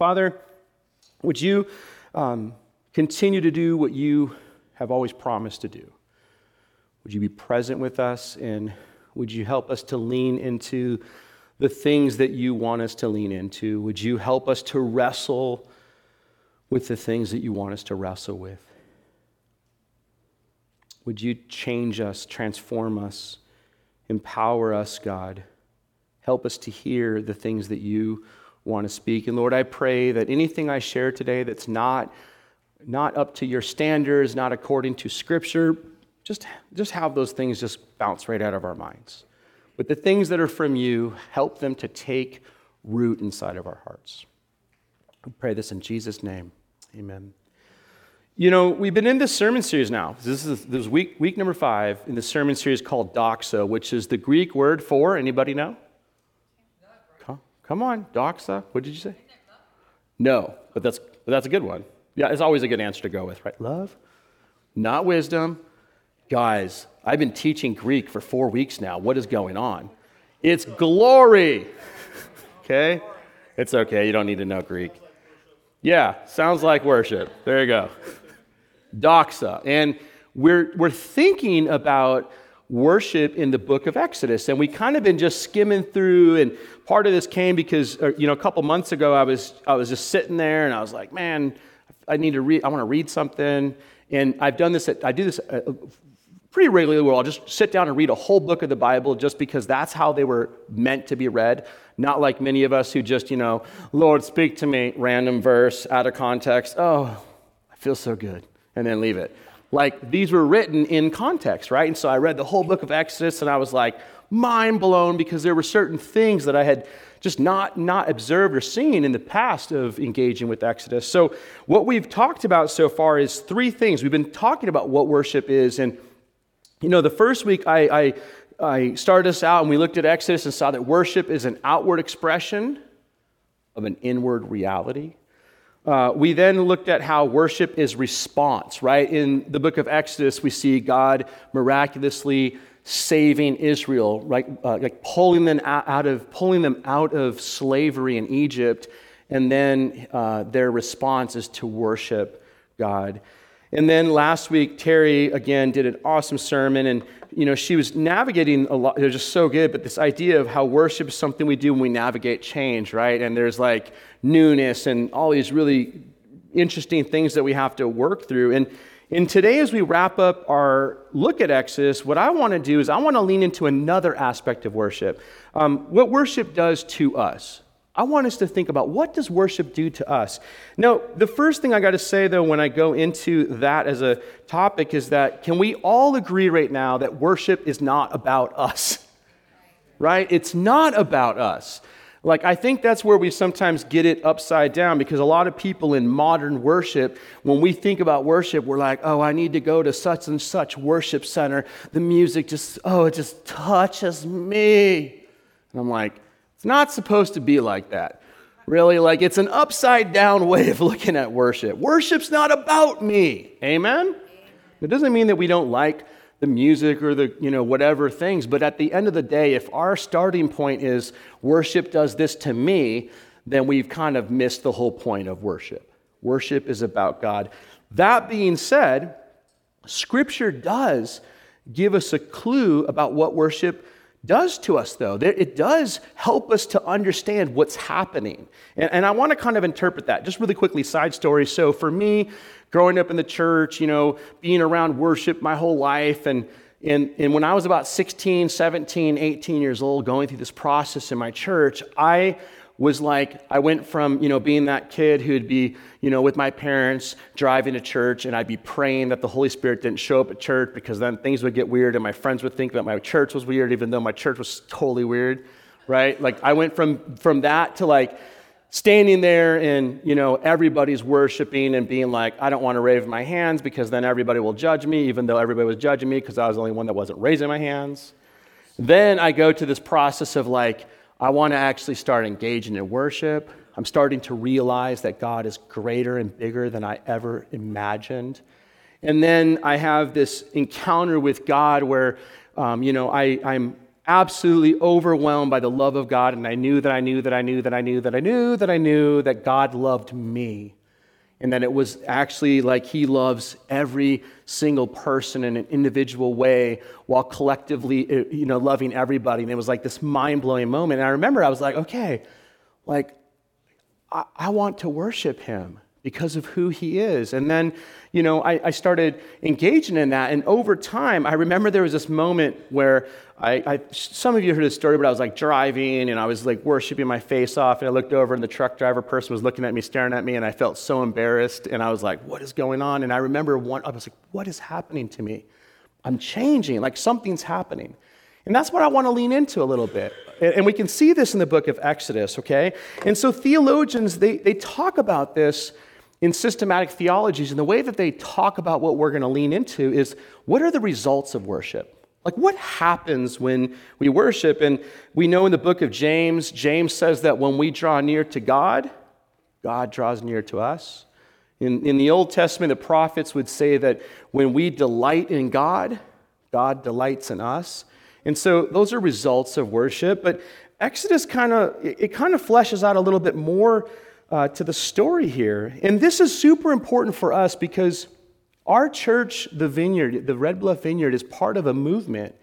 Father, would you continue to do what you have always promised to do? Would you be present with us, and would you help us to lean into the things that you want us to lean into? Would you help us to wrestle with the things that you want us to wrestle with? Would you change us, transform us, empower us, God? Help us to hear the things that you want to speak. And Lord, I pray that anything I share today that's not up to your standards, not according to Scripture, just have those things just bounce right out of our minds. But the things that are from you, help them to take root inside of our hearts. I pray this in Jesus' name. Amen. You know, we've been in this sermon series now. This is week number 5 in the sermon series called Doxa, which is the Greek word for, anybody know? Come on, Doxa. What did you say? No, but that's a good one. Yeah, it's always a good answer to go with, right? Love, not wisdom. Guys, I've been teaching Greek for 4 weeks now. What is going on? It's glory. Okay? It's okay. You don't need to know Greek. Yeah, sounds like worship. There you go. Doxa. And we're thinking about worship in the book of Exodus, and we kind of been just skimming through, and part of this came because, you know, a couple months ago I was just sitting there and I was like, man, I want to read something. And I do this pretty regularly, where I'll just sit down and read a whole book of the Bible just because that's how they were meant to be read. Not like many of us who just, you know, Lord, speak to me, random verse, out of context. Oh, I feel so good. And then leave it. Like, these were written in context, right? And so I read the whole book of Exodus, and I was like mind blown, because there were certain things that I had just not observed or seen in the past of engaging with Exodus. So what we've talked about so far is 3 things. We've been talking about what worship is, and you know, the first week I started us out, and we looked at Exodus and saw that worship is an outward expression of an inward reality. We then looked at how worship is response, right? In the book of Exodus, we see God miraculously saving Israel, right? Like pulling them out of slavery in Egypt, and then their response is to worship God. And then last week, Terry again did an awesome sermon, and you know, she was navigating a lot. They're just so good. But this idea of how worship is something we do when we navigate change, right? And there's like newness and all these really interesting things that we have to work through. And today, as we wrap up our look at Exodus, what I want to do is I want to lean into another aspect of worship. What worship does to us. I want us to think about, what does worship do to us? Now, the first thing I got to say, though, when I go into that as a topic is that, can we all agree right now that worship is not about us, right? It's not about us. Like, I think that's where we sometimes get it upside down, because a lot of people in modern worship, when we think about worship, we're like, oh, I need to go to such and such worship center. The music just, oh, it just touches me. And I'm like, it's not supposed to be like that. Really, like, it's an upside down way of looking at worship. Worship's not about me. Amen? It doesn't mean that we don't like the music or the, you know, whatever things, but at the end of the day, if our starting point is worship does this to me, then we've kind of missed the whole point of worship. Worship is about God. That being said, Scripture does give us a clue about what worship does to us, though. It does help us to understand what's happening. And I want to kind of interpret that. Just really quickly, side story. So for me, growing up in the church, you know, being around worship my whole life, and when I was about 16, 17, 18 years old, going through this process in my church, I went from, you know, being that kid who'd be, you know, with my parents driving to church, and I'd be praying that the Holy Spirit didn't show up at church, because then things would get weird and my friends would think that my church was weird, even though my church was totally weird, right? Like, I went from that to like standing there and, you know, everybody's worshiping and being like, I don't want to wave my hands because then everybody will judge me, even though everybody was judging me because I was the only one that wasn't raising my hands. Then I go to this process of like, I want to actually start engaging in worship. I'm starting to realize that God is greater and bigger than I ever imagined. And then I have this encounter with God where, you know, I'm absolutely overwhelmed by the love of God, and I knew that I knew that I knew that I knew that I knew that I knew that God loved me, and that it was actually like He loves every single person in an individual way while collectively, you know, loving everybody. And it was like this mind-blowing moment. And I remember I was like, okay, like I want to worship Him because of who He is. And then, you know, I started engaging in that. And over time, I remember there was this moment where I some of you heard this story, but I was like driving and I was like worshiping my face off. And I looked over and the truck driver person was looking at me, staring at me. And I felt so embarrassed. And I was like, what is going on? And I remember I was like, what is happening to me? I'm changing, like something's happening. And that's what I want to lean into a little bit. And we can see this in the book of Exodus, okay? And so theologians, they talk about this in systematic theologies, and the way that they talk about what we're going to lean into is, what are the results of worship? Like, what happens when we worship? And we know in the book of James, James says that when we draw near to God, God draws near to us. In the Old Testament, the prophets would say that when we delight in God, God delights in us. And so those are results of worship. But Exodus kind of fleshes out a little bit more to the story here. And this is super important for us because our church, the Vineyard, the Red Bluff Vineyard, is part of a movement.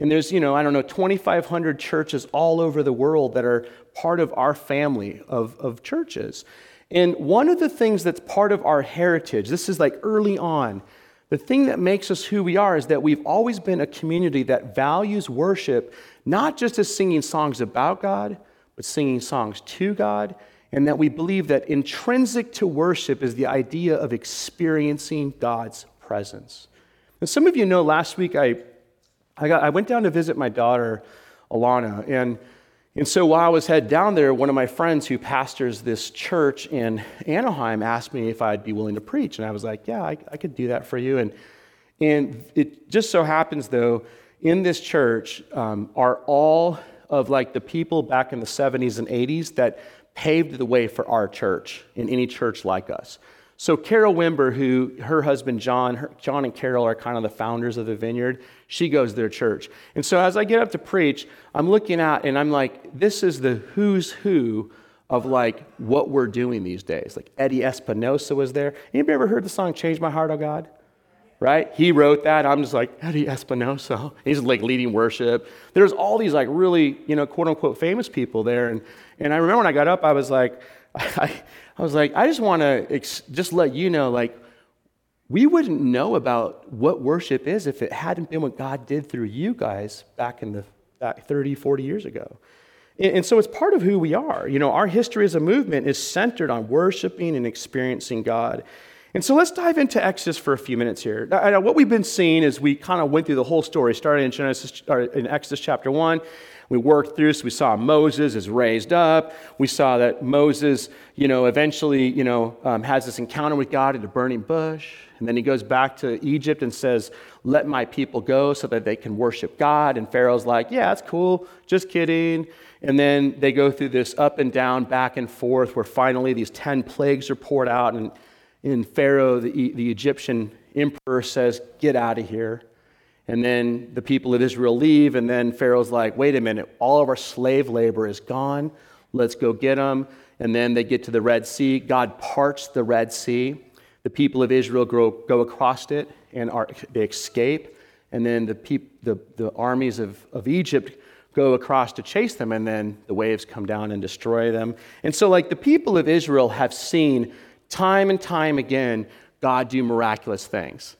And there's, 2,500 churches all over the world that are part of our family of churches. And one of the things that's part of our heritage, this is like early on, the thing that makes us who we are is that we've always been a community that values worship, not just as singing songs about God, but singing songs to God. And that we believe that intrinsic to worship is the idea of experiencing God's presence. And some of you know, last week I went down to visit my daughter, Alana. And so while I was headed down there, one of my friends who pastors this church in Anaheim asked me if I'd be willing to preach. And I was like, yeah, I could do that for you. And it just so happens, though, in this church are all of like the people back in the 70s and 80s that paved the way for our church and any church like us. So Carol Wimber, who her husband John and Carol are kind of the founders of the Vineyard, she goes to their church. And so as I get up to preach, I'm looking out and I'm like, this is the who's who of like what we're doing these days. Like Eddie Espinosa was there. Anybody ever heard the song Change My Heart, Oh God? Right? He wrote that. I'm just like, Eddie Espinosa. He's like leading worship. There's all these like really, quote unquote famous people there. And I remember when I got up, I was like, I just want to just let you know, like, we wouldn't know about what worship is if it hadn't been what God did through you guys back in back 30, 40 years ago. And so it's part of who we are. Our history as a movement is centered on worshiping and experiencing God. And so let's dive into Exodus for a few minutes here. Now, what we've been seeing is we kind of went through the whole story, starting in Genesis, or in Exodus chapter 1. We worked through, so we saw Moses is raised up. We saw that Moses, eventually, has this encounter with God at a burning bush. And then he goes back to Egypt and says, let my people go so that they can worship God. And Pharaoh's like, yeah, that's cool. Just kidding. And then they go through this up and down, back and forth, where finally these 10 plagues are poured out. And Pharaoh, the Egyptian emperor, says, get out of here. And then the people of Israel leave, and then Pharaoh's like, wait a minute, all of our slave labor is gone. Let's go get them. And then they get to the Red Sea. God parts the Red Sea. The people of Israel go across it, and they escape. And then the armies of Egypt go across to chase them, and then the waves come down and destroy them. And so, like, the people of Israel have seen time and time again, God do miraculous things,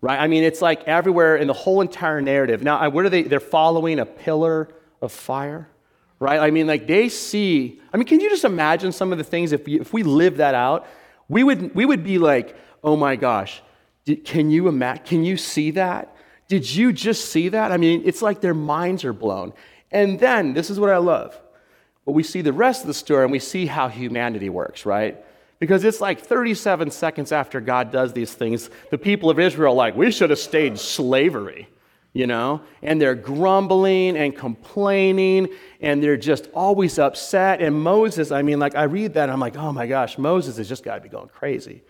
right? I mean, it's like everywhere in the whole entire narrative. Now, what are they? They're following a pillar of fire, right? I mean, like they see. I mean, can you just imagine some of the things if we live that out? We would be like, oh my gosh, can you see that? Did you just see that? I mean, it's like their minds are blown. And then this is what I love. But we see the rest of the story, and we see how humanity works, right? Because it's like 37 seconds after God does these things, the people of Israel are like, we should have stayed slavery, And they're grumbling and complaining, and they're just always upset. And Moses, I mean, like I read that, and I'm like, oh my gosh, Moses has just got to be going crazy,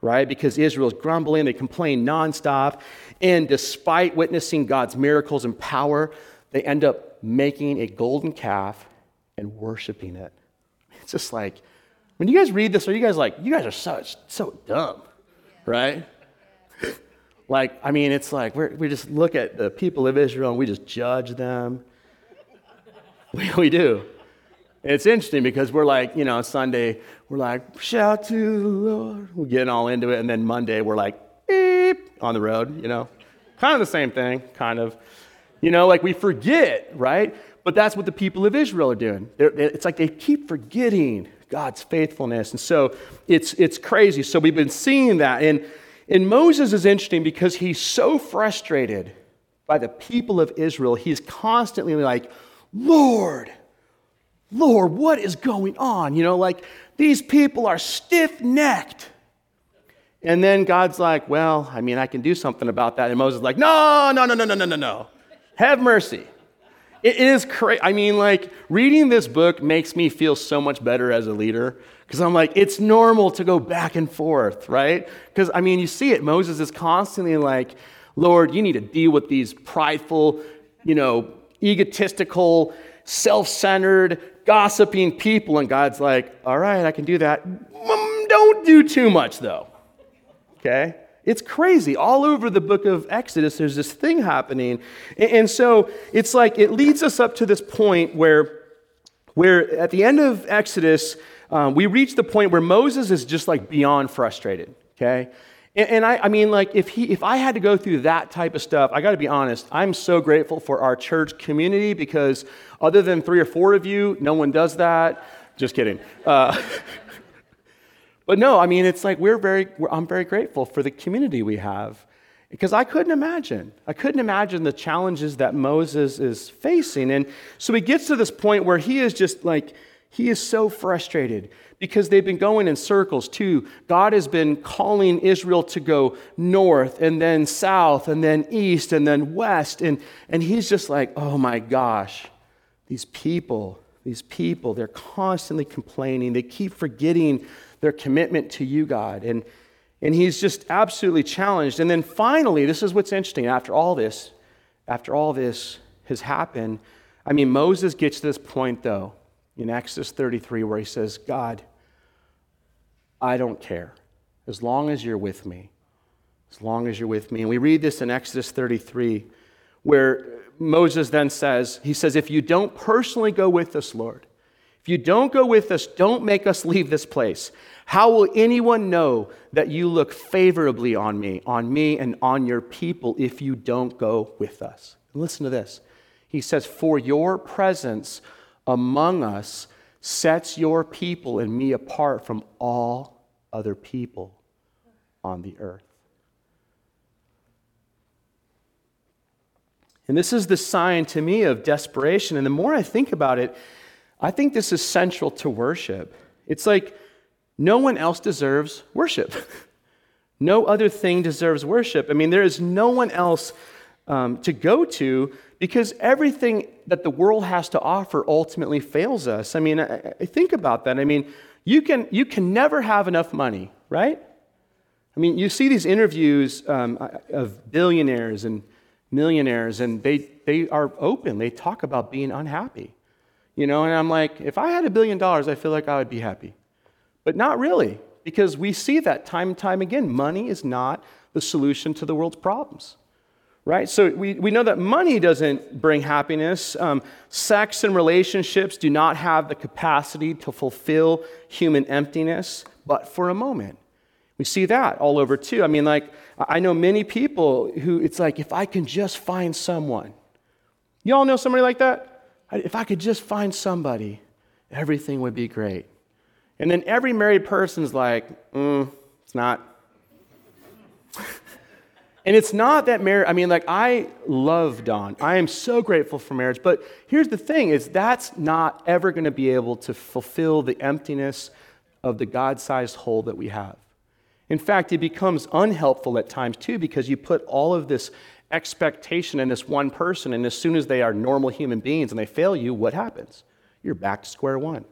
right? Because Israel's grumbling, they complain nonstop. And despite witnessing God's miracles and power, they end up making a golden calf and worshiping it. It's just like, when you guys read this, are you guys like, you guys are so dumb, right? Like, I mean, it's like, we just look at the people of Israel and we just judge them. We do. It's interesting because we're like, you know, Sunday, we're like, shout to the Lord. We're getting all into it. And then Monday, we're like, beep, on the road, you know. Kind of the same thing, kind of. You know, like we forget, right? But that's what the people of Israel are doing. It's like they keep forgetting God's faithfulness. And so it's crazy. So we've been seeing that. And Moses is interesting because he's so frustrated by the people of Israel. He's constantly like, Lord, what is going on? You know, like, these people are stiff-necked. And then God's like, well, I mean, I can do something about that. And Moses is like, no. Have mercy. It is crazy. I mean, like, reading this book makes me feel so much better as a leader because I'm like, it's normal to go back and forth, right? Because, I mean, you see it. Moses is constantly like, Lord, you need to deal with these prideful, you know, egotistical, self-centered, gossiping people. And God's like, all right, I can do that. Don't do too much, though. Okay? It's crazy. All over the book of Exodus, there's this thing happening. And so it's like it leads us up to this point where at the end of Exodus, we reach the point where Moses is just like beyond frustrated. Okay? And I mean, like, if I had to go through that type of stuff, I got to be honest, I'm so grateful for our church community because other than 3 or 4 of you, no one does that. Just kidding. But no, I mean, it's like I'm very grateful for the community we have because I couldn't imagine the challenges that Moses is facing. And so he gets to this point where he is just like, he is so frustrated because they've been going in circles too. God has been calling Israel to go north and then south and then east and then west. And he's just like, oh my gosh, these people, they're constantly complaining. They keep forgetting their commitment to you, God. And he's just absolutely challenged. And then finally, this is what's interesting. After all this has happened, I mean, Moses gets to this point though, in Exodus 33, where he says, God, I don't care as long as you're with me. As long as you're with me. And we read this in Exodus 33, where Moses then says, he says, if you don't personally go with us, Lord, if you don't go with us, don't make us leave this place. How will anyone know that you look favorably on me and on your people if you don't go with us? And listen to this. He says, for your presence among us sets your people and me apart from all other people on the earth. And this is the sign to me of desperation. And the more I think about it, I think this is central to worship. It's like no one else deserves worship. No other thing deserves worship. I mean, there is no one else to go to because everything that the world has to offer ultimately fails us. I mean, I think about that. I mean, you can never have enough money, right? I mean, you see these interviews of billionaires and millionaires, and they are open. They talk about being unhappy, you know? And I'm like, if I had $1 billion, I feel like I would be happy. But not really, because we see that time and time again. Money is not the solution to the world's problems. Right? So we know that money doesn't bring happiness. Sex and relationships do not have the capacity to fulfill human emptiness, but for a moment. We see that all over too. I mean, like, I know many people who it's like, if I can just find someone. You all know somebody like that? If I could just find somebody, everything would be great. And then every married person's like, it's not. And it's not that marriage, I mean, like, I love Dawn. I am so grateful for marriage. But here's the thing, is that's not ever going to be able to fulfill the emptiness of the God-sized hole that we have. In fact, it becomes unhelpful at times, too, because you put all of this expectation in this one person, and as soon as they are normal human beings and they fail you, what happens? You're back to square one,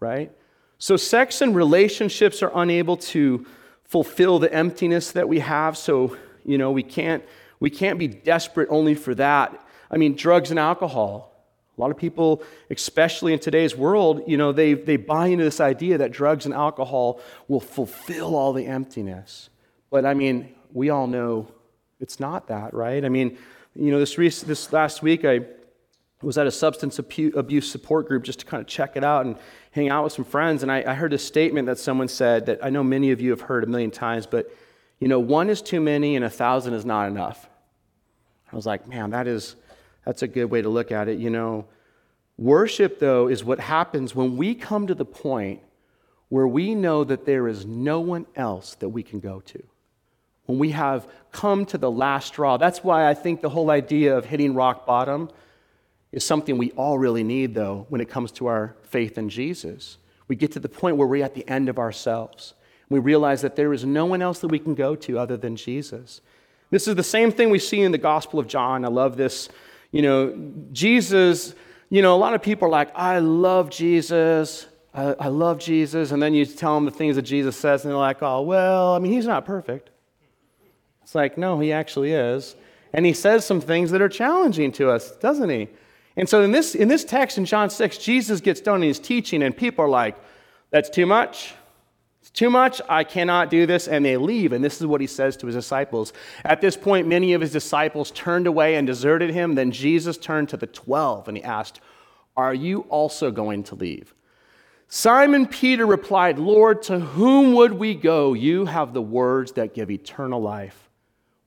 right? So sex and relationships are unable to fulfill the emptiness that we have, so you know, we can't be desperate only for that. I mean, drugs and alcohol A lot of people, especially in today's world, you know, they buy into this idea that drugs and alcohol will fulfill all the emptiness. But I mean, we all know it's not that, right? I mean, you know, this last week I was at a substance abuse support group just to kind of check it out and hang out with some friends, and I heard a statement that someone said that I know many of you have heard a million times, but, you know, one is too many and 1,000 is not enough. I was like, man, that's a good way to look at it, you know. Worship, though, is what happens when we come to the point where we know that there is no one else that we can go to. When we have come to the last straw. That's why I think the whole idea of hitting rock bottom is something we all really need, though, when it comes to our faith in Jesus. We get to the point where we're at the end of ourselves. We realize that there is no one else that we can go to other than Jesus. This is the same thing we see in the Gospel of John. I love this. You know, Jesus, you know, a lot of people are like, I love Jesus. I love Jesus. And then you tell them the things that Jesus says, and they're like, oh, well, I mean, he's not perfect. It's like, no, he actually is. And he says some things that are challenging to us, doesn't he? And so in this text in John 6, Jesus gets done in his teaching, and people are like, that's too much. It's too much. I cannot do this. And they leave. And this is what he says to his disciples. At this point, many of his disciples turned away and deserted him. Then Jesus turned to the 12 and he asked, are you also going to leave? Simon Peter replied, Lord, to whom would we go? You have the words that give eternal life.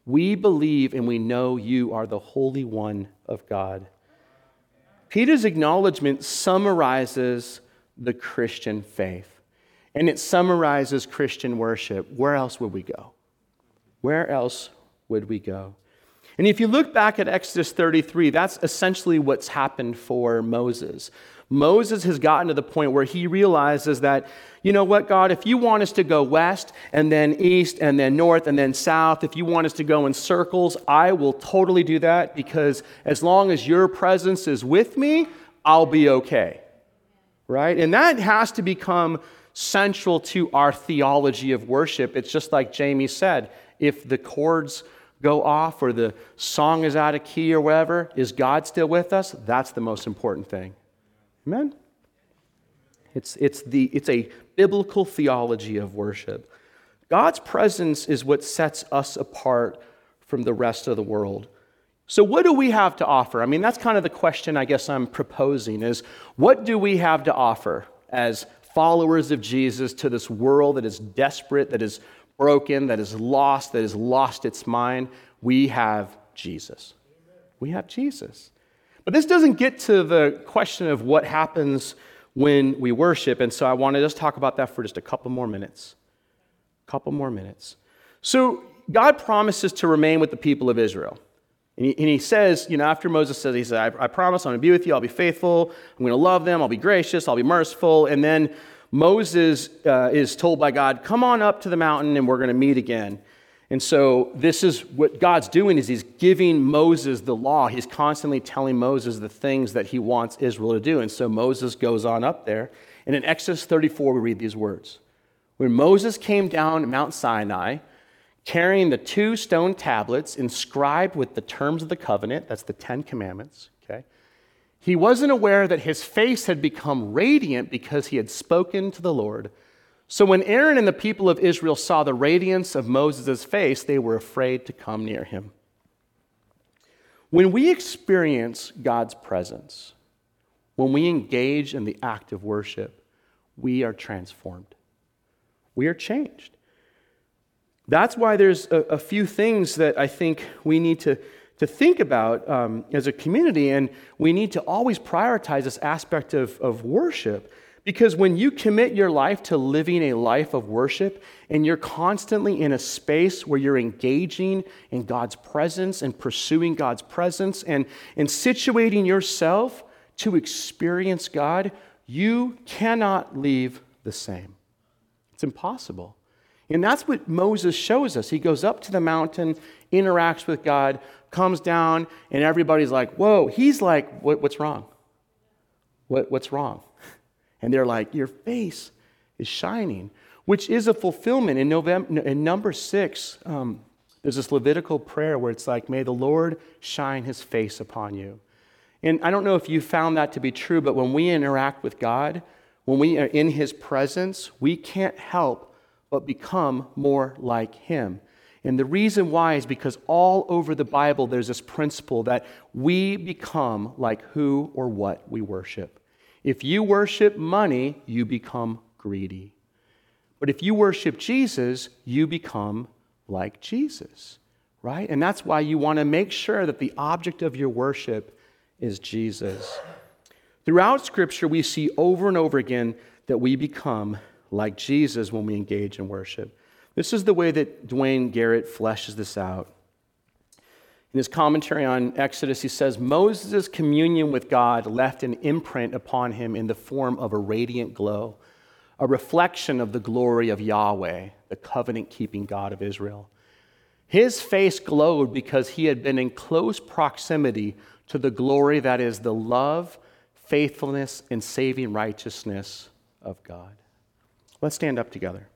We believe and we know you are the Holy One of God. Peter's acknowledgement summarizes the Christian faith. And it summarizes Christian worship. Where else would we go? Where else would we go? And if you look back at Exodus 33, that's essentially what's happened for Moses. Moses has gotten to the point where he realizes that, you know what, God, if you want us to go west and then east and then north and then south, if you want us to go in circles, I will totally do that, because as long as your presence is with me, I'll be okay, right? And that has to become central to our theology of worship. It's just like Jamie said, if the chords go off or the song is out of key or whatever, is God still with us? That's the most important thing. Amen? It's a biblical theology of worship. God's presence is what sets us apart from the rest of the world. So what do we have to offer? I mean, that's kind of the question I guess I'm proposing is, what do we have to offer as followers of Jesus to this world that is desperate, that is broken, that has lost its mind? We have Jesus. We have Jesus. But this doesn't get to the question of what happens when we worship, and so I want to just talk about that for just a couple more minutes. So God promises to remain with the people of Israel. And he says, you know, after Moses says, he said, I promise I'm going to be with you, I'll be faithful, I'm going to love them, I'll be gracious, I'll be merciful. And then Moses is told by God, come on up to the mountain and we're going to meet again. And so this is what God's doing, is he's giving Moses the law. He's constantly telling Moses the things that he wants Israel to do. And so Moses goes on up there. And in Exodus 34, we read these words. When Moses came down Mount Sinai, carrying the 2 stone tablets inscribed with the terms of the covenant, that's the 10 commandments, okay? He wasn't aware that his face had become radiant because he had spoken to the Lord. So when Aaron and the people of Israel saw the radiance of Moses' face, they were afraid to come near him. When we experience God's presence, when we engage in the act of worship, we are transformed. We are changed. That's why there's a few things that I think we need to think about as a community, and we need to always prioritize this aspect of worship. Because when you commit your life to living a life of worship, and you're constantly in a space where you're engaging in God's presence and pursuing God's presence and situating yourself to experience God, you cannot leave the same. It's impossible. And that's what Moses shows us. He goes up to the mountain, interacts with God, comes down, and everybody's like, whoa. He's like, what's wrong? What's wrong? And they're like, your face is shining, which is a fulfillment. In number 6, there's this Levitical prayer where it's like, may the Lord shine his face upon you. And I don't know if you found that to be true, but when we interact with God, when we are in His presence, we can't help but become more like Him. And the reason why is because all over the Bible, there's this principle that we become like who or what we worship. If you worship money, you become greedy. But if you worship Jesus, you become like Jesus, right? And that's why you want to make sure that the object of your worship is Jesus. Throughout Scripture, we see over and over again that we become like Jesus when we engage in worship. This is the way that Duane Garrett fleshes this out. In his commentary on Exodus, he says, Moses' communion with God left an imprint upon him in the form of a radiant glow, a reflection of the glory of Yahweh, the covenant-keeping God of Israel. His face glowed because he had been in close proximity to the glory that is the love, faithfulness, and saving righteousness of God. Let's stand up together.